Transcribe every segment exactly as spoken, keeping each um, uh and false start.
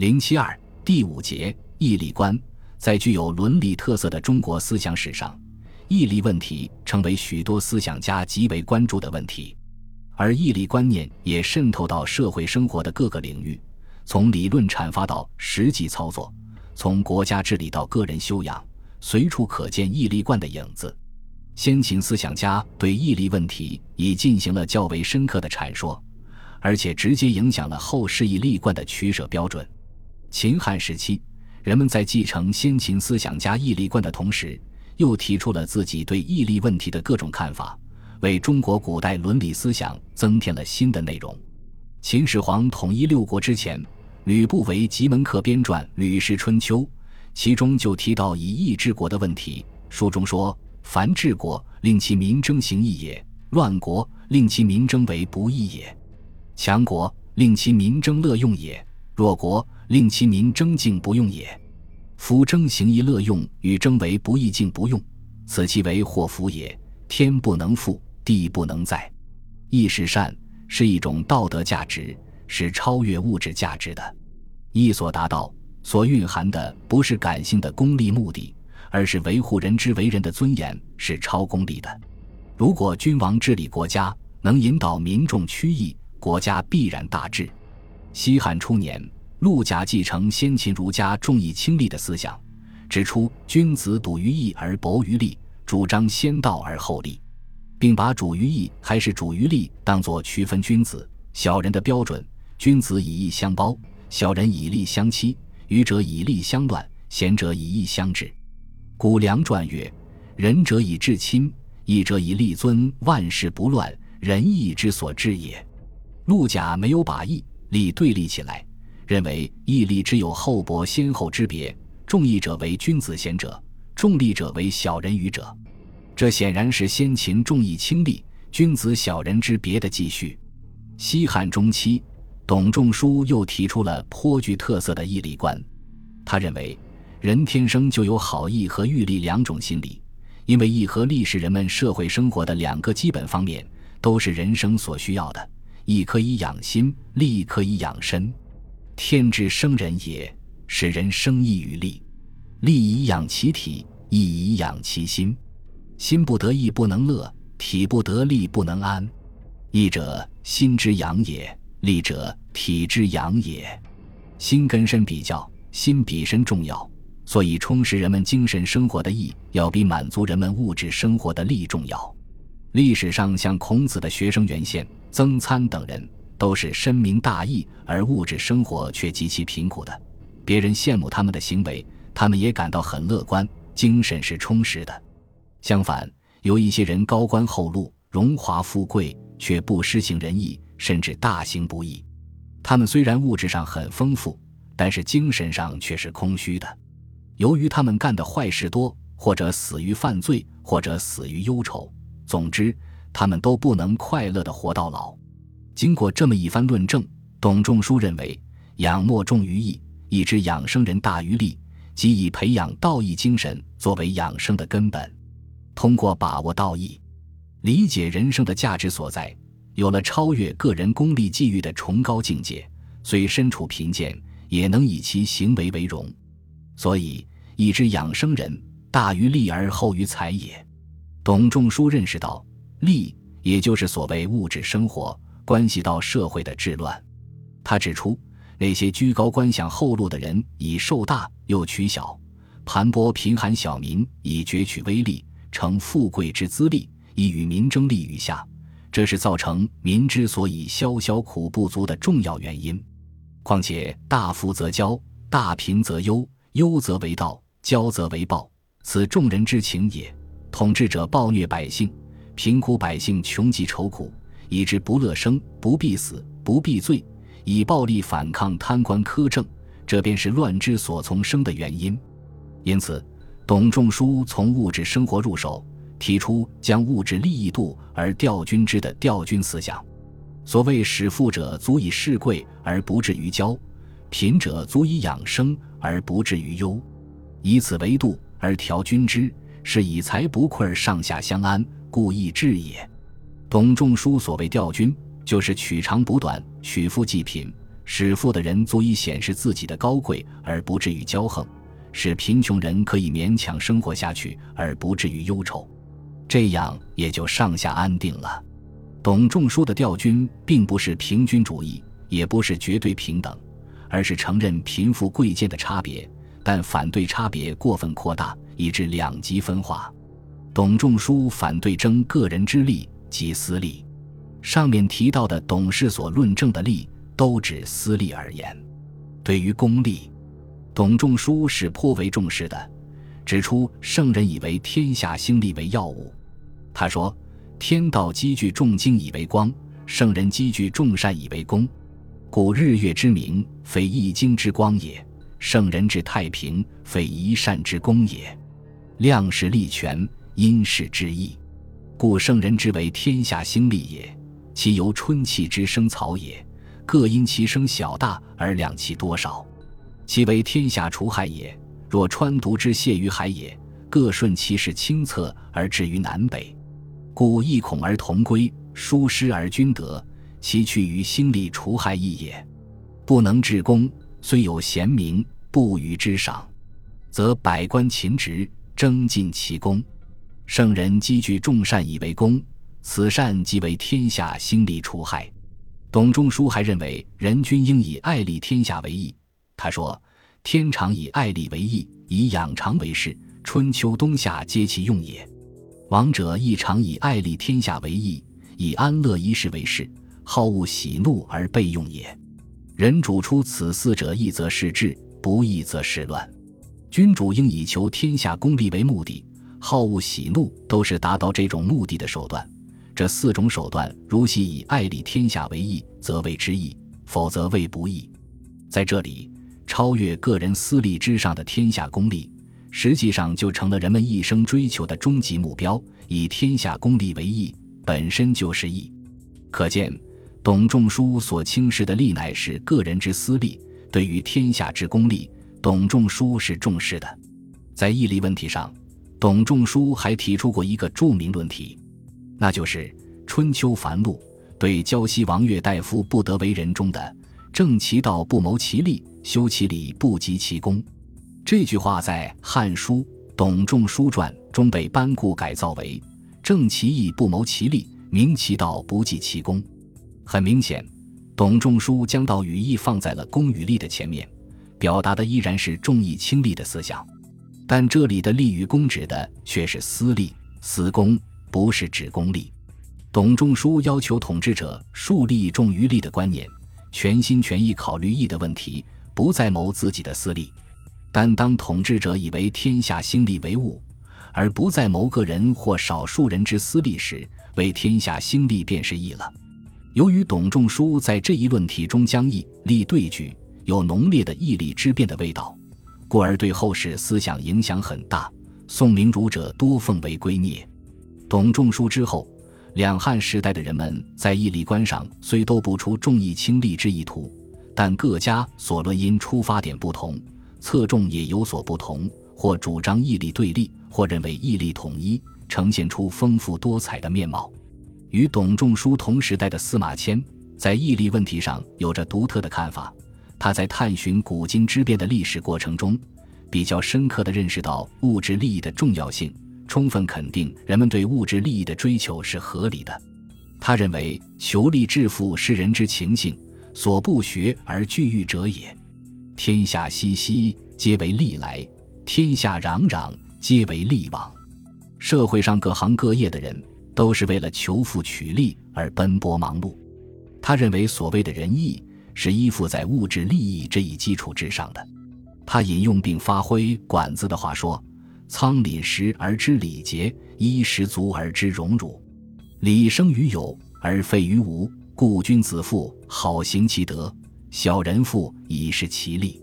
零七二第五节义利观。在具有伦理特色的中国思想史上，义利问题成为许多思想家极为关注的问题，而义利观念也渗透到社会生活的各个领域，从理论阐发到实际操作，从国家治理到个人修养，随处可见义利观的影子。先秦思想家对义利问题已进行了较为深刻的阐说，而且直接影响了后世义利观的取舍标准。秦汉时期，人们在继承先秦思想家义利观的同时，又提出了自己对义利问题的各种看法，为中国古代伦理思想增添了新的内容。秦始皇统一六国之前，吕不韦及门客编撰《吕氏春秋》，其中就提到以义治国的问题。书中说：凡治国，令其民争行义也；乱国，令其民争为不义也；强国，令其民争乐用也；弱国，令其民争敬不用也。夫争行义乐用与争为不义敬不用，此其为祸福也。天不能覆，地不能载。义是善，是一种道德价值，是超越物质价值的。义所达到、所蕴含的不是感性的功利目的，而是维护人之为人的尊严，是超功利的。如果君王治理国家，能引导民众趋义，国家必然大治。西汉初年，陆贾继承先秦儒家重义轻利的思想，指出君子笃于义而薄于利，主张先道而后利，并把主于义还是主于利当作区分君子小人的标准。君子以义相包，小人以利相欺，愚者以利相乱，贤者以义相治。古梁传曰：仁者以至亲，义者以利尊，万事不乱，仁义之所至也。陆贾没有把义利对立起来，认为义利之有厚薄先后之别，重义者为君子贤者，重利者为小人愚者。这显然是先秦重义轻利、君子小人之别的继续。西汉中期，董仲舒又提出了颇具特色的义利观。他认为人天生就有好义和欲利两种心理，因为义和利是人们社会生活的两个基本方面，都是人生所需要的。义可以养心，利可以养身。天之生人也，使人生义与利。利以养其体，义以养其心。心不得义不能乐，体不得利不能安。义者，心之养也；利者，体之养也。心跟身比较，心比身重要，所以充实人们精神生活的义，要比满足人们物质生活的利重要。历史上像孔子的学生袁宪、曾参等人，都是深明大义而物质生活却极其贫苦的，别人羡慕他们的行为，他们也感到很乐观，精神是充实的。相反，有一些人高官厚禄、荣华富贵，却不施行仁义，甚至大行不义。他们虽然物质上很丰富，但是精神上却是空虚的。由于他们干的坏事多，或者死于犯罪，或者死于忧愁，总之他们都不能快乐地活到老。经过这么一番论证，董仲舒认为养莫重于义，义之养生人大于利，即以培养道义精神作为养生的根本。通过把握道义，理解人生的价值所在，有了超越个人功利际遇的崇高境界，虽身处贫贱，也能以其行为为荣。所以义之养生人，大于利而后于财也。董仲舒认识到，利也就是所谓物质生活，关系到社会的治乱。他指出，那些居高官享厚禄的人，以受大又取小；盘剥贫寒小民，以攫取微利，成富贵之资利，以与民争利于下。这是造成民之所以萧萧苦不足的重要原因。况且大富则骄，大贫则忧，忧则为道，骄则为暴，此众人之情也。统治者暴虐百姓，贫苦百姓穷极愁苦，以致不乐生，不必死，不必罪，以暴力反抗贪官苛政，这便是乱之所从生的原因。因此，董仲舒从物质生活入手，提出将物质利益度而吊君之的吊君思想。所谓使富者足以世贵而不至于骄，贫者足以养生而不至于忧，以此为度而调君之，是以财不困，上下相安，故义治也。董仲舒所谓吊君，就是取长补短，取富济贫，使富的人足以显示自己的高贵而不至于骄横，使贫穷人可以勉强生活下去而不至于忧愁，这样也就上下安定了。董仲舒的调军并不是平均主义，也不是绝对平等，而是承认贫富贵贱的差别，但反对差别过分扩大，以致两极分化。董仲舒反对争个人之利及私利，上面提到的董氏所论证的利都指私利而言。对于功利，董仲舒是颇为重视的，指出圣人以为天下兴利为要务。他说，天道积聚众精以为光，圣人积聚众善以为功。故日月之明，非一经之光也，圣人之太平，非一善之功也。量是利权，因是之义。故圣人之为天下兴利也，其由春气之生草也，各因其生小大而量其多少。其为天下除害也，若川毒之泄于海也，各顺其势清澈而至于南北。故一孔而同归，疏失而均得，其去于兴利除害义也。不能致功，虽有贤名，不予之赏，则百官勤职，争尽其功。圣人积聚众善以为功，此善即为天下兴利除害。董仲舒还认为人均应以爱利天下为义。他说，天常以爱利为义，以养常为事，春秋冬夏皆其用也。王者亦常以爱利天下为义，以安乐一世为事，好恶喜怒而备用也。人主出此四者，义则是治，不义则是乱。君主应以求天下功利为目的，好恶喜怒都是达到这种目的的手段。这四种手段如系以爱利天下为义，则谓之义，否则谓不义。在这里，超越个人私利之上的天下功利，实际上就成了人们一生追求的终极目标，以天下功利为义，本身就是义。可见，董仲舒所轻视的利乃是个人之私利，对于天下之功利，董仲舒是重视的。在义利问题上，董仲舒还提出过一个著名论题，那就是春秋繁露对胶西王岳大夫不得为人中的正其道不谋其利，修其理不及其功。这句话在《汉书·董仲舒传》中被班固改造为正其义不谋其利，明其道不计其功。很明显，董仲舒将道与义放在了功与利的前面，表达的依然是重义轻利的思想。但这里的利与功指的却是私利、私功，不是指功利。董仲舒要求统治者树立重于利的观念，全心全意考虑义的问题，不再谋自己的私利。但当统治者以为天下兴利为务，而不再谋个人或少数人之私利时，为天下兴利便是义了。由于董仲舒在这一论题中将义利对举，有浓烈的义利之辩的味道，故而对后世思想影响很大，宋明儒者多奉为圭臬。董仲舒之后，两汉时代的人们在义利观上虽都不出重义轻利之意图，但各家所论因出发点不同，侧重也有所不同，或主张义利对立，或认为义利统一，呈现出丰富多彩的面貌。与董仲舒同时代的司马迁在义利问题上有着独特的看法。他在探寻古今之变的历史过程中，比较深刻地认识到物质利益的重要性，充分肯定人们对物质利益的追求是合理的。他认为求利致富是人之情性，所不学而具欲者也。天下熙熙，皆为利来；天下攘攘，皆为利往。社会上各行各业的人都是为了求富取利而奔波忙碌。他认为所谓的仁义是依附在物质利益这一基础之上的。他引用并发挥管子的话说，仓廪实而知礼节，衣食足而知荣辱。礼生于有而废于无，故君子富好行其德，小人富以是其利。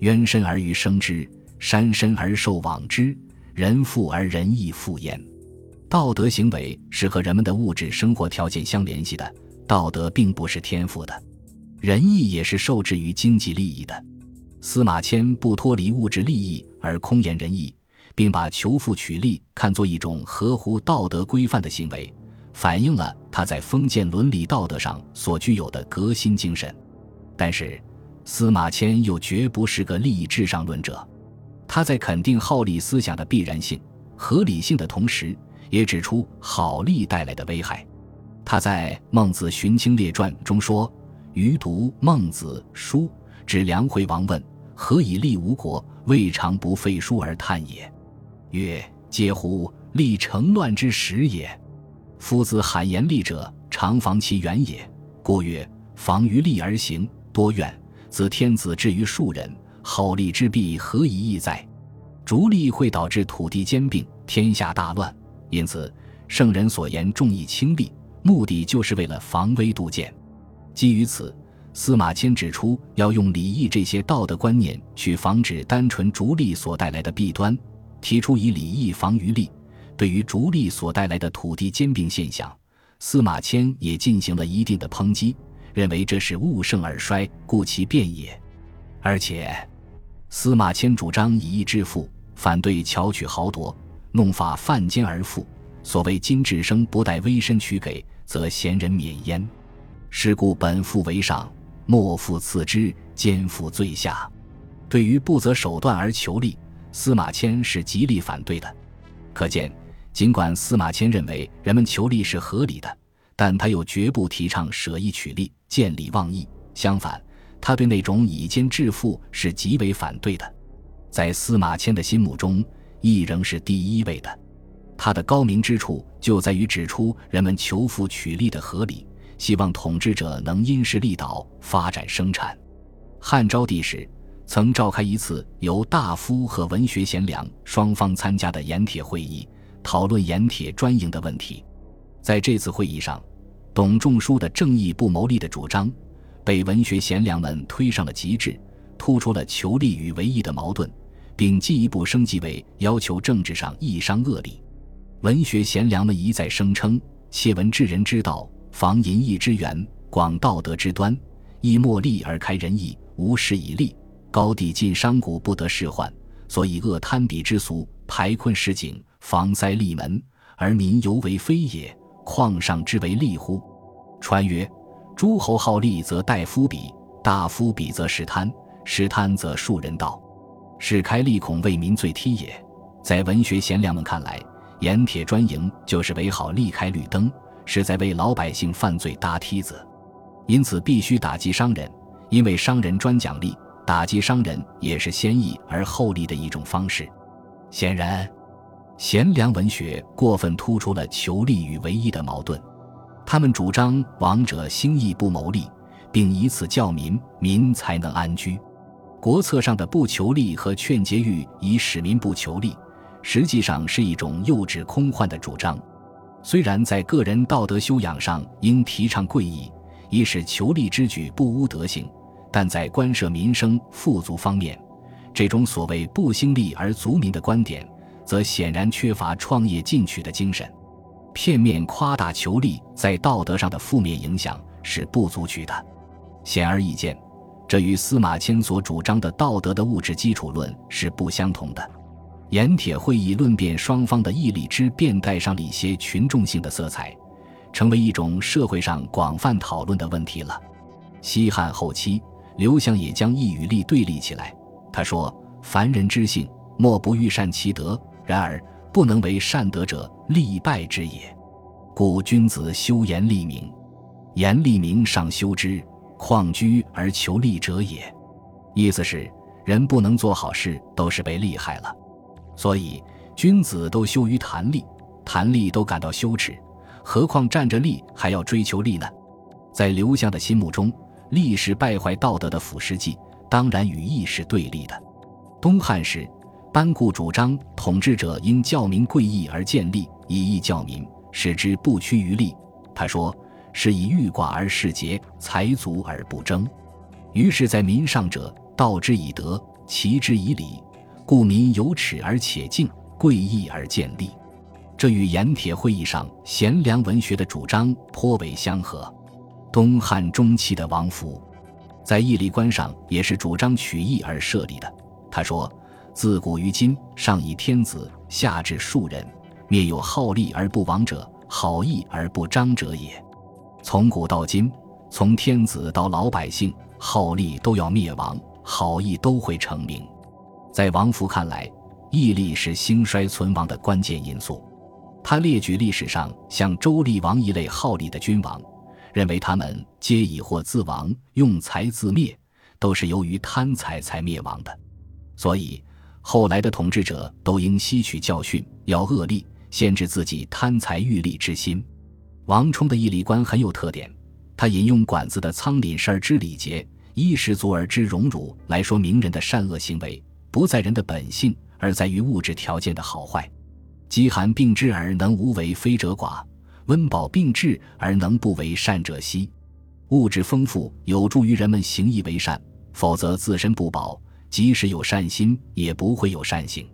渊深而鱼生之，山深而兽往之，人富而仁义富焉。道德行为是和人们的物质生活条件相联系的，道德并不是天赋的，仁义也是受制于经济利益的。司马迁不脱离物质利益而空言仁义，并把求富取利看作一种合乎道德规范的行为，反映了他在封建伦理道德上所具有的革新精神。但是司马迁又绝不是个利益至上论者，他在肯定好利思想的必然性、合理性的同时，也指出好利带来的危害。他在《孟子荀卿列传》中说：“余读孟子书，指梁惠王问：‘何以利吾国？’未尝不废书而叹也。曰：‘嗟乎！利成乱之始也。夫子罕言利者，常防其远也。故曰：防于利而行，多远？则天子至于庶人，好利之弊何以易哉？逐利会导致土地兼并，天下大乱。因此，圣人所言重义轻利，目的就是为了防微杜渐。基于此，司马迁指出要用礼义这些道德观念去防止单纯逐利所带来的弊端，提出以礼义防于利。对于逐利所带来的土地兼并现象，司马迁也进行了一定的抨击，认为这是物盛而衰，故其变也。而且司马迁主张以义致富，反对巧取豪夺，弄法犯奸而富。所谓今至生不待微身取给，则贤人免焉。是故本富为上，莫富次之，奸富最下。对于不择手段而求利，司马迁是极力反对的。可见，尽管司马迁认为人们求利是合理的，但他又绝不提倡舍义取利、见利忘义。相反，他对那种以奸致富是极为反对的。在司马迁的心目中，义仍是第一位的。他的高明之处就在于指出人们求富取利的合理，希望统治者能因势利导，发展生产。汉昭帝时，曾召开一次由大夫和文学贤良双方参加的盐铁会议，讨论盐铁专营的问题。在这次会议上，董仲舒的正义不谋利的主张被文学贤良们推上了极致，突出了求利与为义的矛盾，并进一步升级为要求政治上抑商恶利。文学贤良们一再声称：切闻治人之道，防淫逸之源，广道德之端，亦莫利而开仁义，无事以利。高帝尽商贾不得仕宦，所以恶贪鄙之俗，排困市井，防塞利门，而民犹为非也，况上之为利乎？传曰：诸侯好利，则大夫鄙；大夫鄙则士贪；士贪则庶人盗。是开利恐为民最梯也。在文学贤良们看来，盐铁专营就是为好利开绿灯，是在为老百姓犯罪搭梯子。因此必须打击商人，因为商人专讲利，打击商人也是先义而后利的一种方式。显然，贤良文学过分突出了求利与为义的矛盾。他们主张王者兴义不谋利，并以此教民，民才能安居。国策上的不求利和劝节欲以使民不求利，实际上是一种幼稚空幻的主张。虽然在个人道德修养上应提倡贵义，以使求利之举不污德行，但在关涉民生富足方面，这种所谓不兴利而足民的观点，则显然缺乏创业进取的精神。片面夸大求利在道德上的负面影响是不足取的。显而易见，这与司马迁所主张的道德的物质基础论是不相同的。盐铁会议论辩双方的义理之辩带上了一些群众性的色彩，成为一种社会上广泛讨论的问题了。西汉后期，刘向也将义与利对立起来。他说：凡人之性，莫不欲善其德，然而不能为善德者，利败之也。故君子修言利民，言利民尚修之，况居而求利者也。意思是人不能做好事，都是被利害了。所以君子都羞于谈利，谈利都感到羞耻，何况站着利还要追求利呢？在刘向的心目中，利是败坏道德的腐蚀剂，当然与义是对立的。东汉时，班固主张统治者应教民贵义而建利，以义教民，使之不屈于利。他说：是以欲寡而事节，财足而不争。于是在民上者，道之以德，齐之以礼，故民有耻而且敬，贵义而建立。这与盐铁会议上贤良文学的主张颇为相合。东汉中期的王弗在义利观上也是主张取义而设立的。他说：自古于今，上以天子，下至庶人，灭有好利而不亡者，好义而不彰者也。从古到今，从天子到老百姓，好利都要灭亡，好义都会成名。在王福看来，义利是兴衰存亡的关键因素。他列举历史上像周厉王一类好利的君王，认为他们皆以祸自亡，用财自灭，都是由于贪财才灭亡的。所以后来的统治者都应吸取教训，要遏利，限制自己贪财欲利之心。王充的义利观很有特点，他引用管子的仓廪实而知礼节，衣食足而知荣辱来说明人的善恶行为，不在人的本性，而在于物质条件的好坏。饥寒并至而能无为非者寡，温饱并至而能不为善者稀。物质丰富有助于人们行义为善，否则自身不保，即使有善心也不会有善行。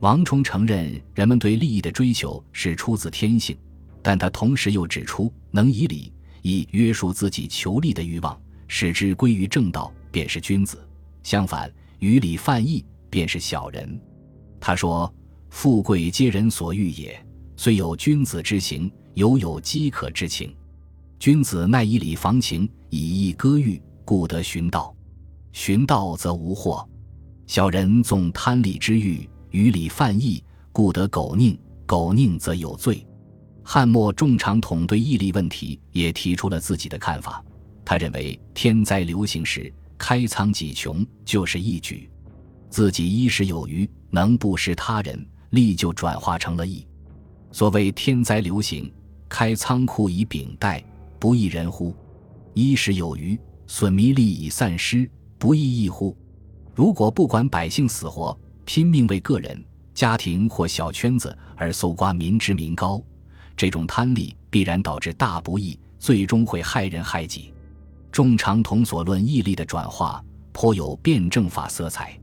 王充承认人们对利益的追求是出自天性，但他同时又指出，能以礼以约束自己求利的欲望，使之归于正道，便是君子；相反，于礼犯义，便是小人。他说，富贵皆人所欲也，虽有君子之行，犹有饥渴之情。君子耐以礼防情，以义割欲，故得寻道。寻道则无祸。小人纵贪利之欲，于礼犯义，故得苟佞，苟佞则有罪。汉末众长统对义利问题也提出了自己的看法。他认为天灾流行时，开仓济穷就是义举，自己衣食有余，能布施他人，利就转化成了义。所谓天灾流行，开仓库以秉代，不亦人乎？衣食有余，损弥利以散失，不亦义乎？如果不管百姓死活，拼命为个人、家庭或小圈子而搜刮民脂民膏，这种贪利必然导致大不义，最终会害人害己。众长统所论义利的转化，颇有辩证法色彩。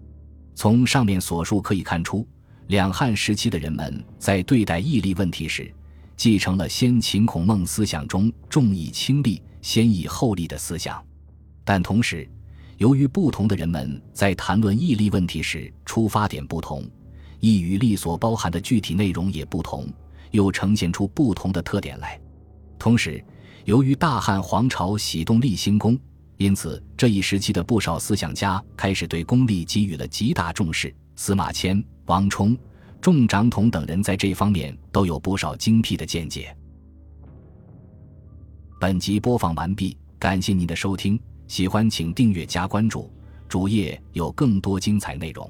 从上面所述可以看出，两汉时期的人们在对待义利问题时，继承了先秦孔孟思想中重义轻利、先义后利的思想。但同时，由于不同的人们在谈论义利问题时出发点不同，义与利所包含的具体内容也不同，又呈现出不同的特点来。同时，由于大汉皇朝喜动立兴功，因此这一时期的不少思想家开始对功利给予了极大重视。司马迁、王充、众长统等人在这方面都有不少精辟的见解。本集播放完毕，感谢您的收听，喜欢请订阅加关注，主页有更多精彩内容。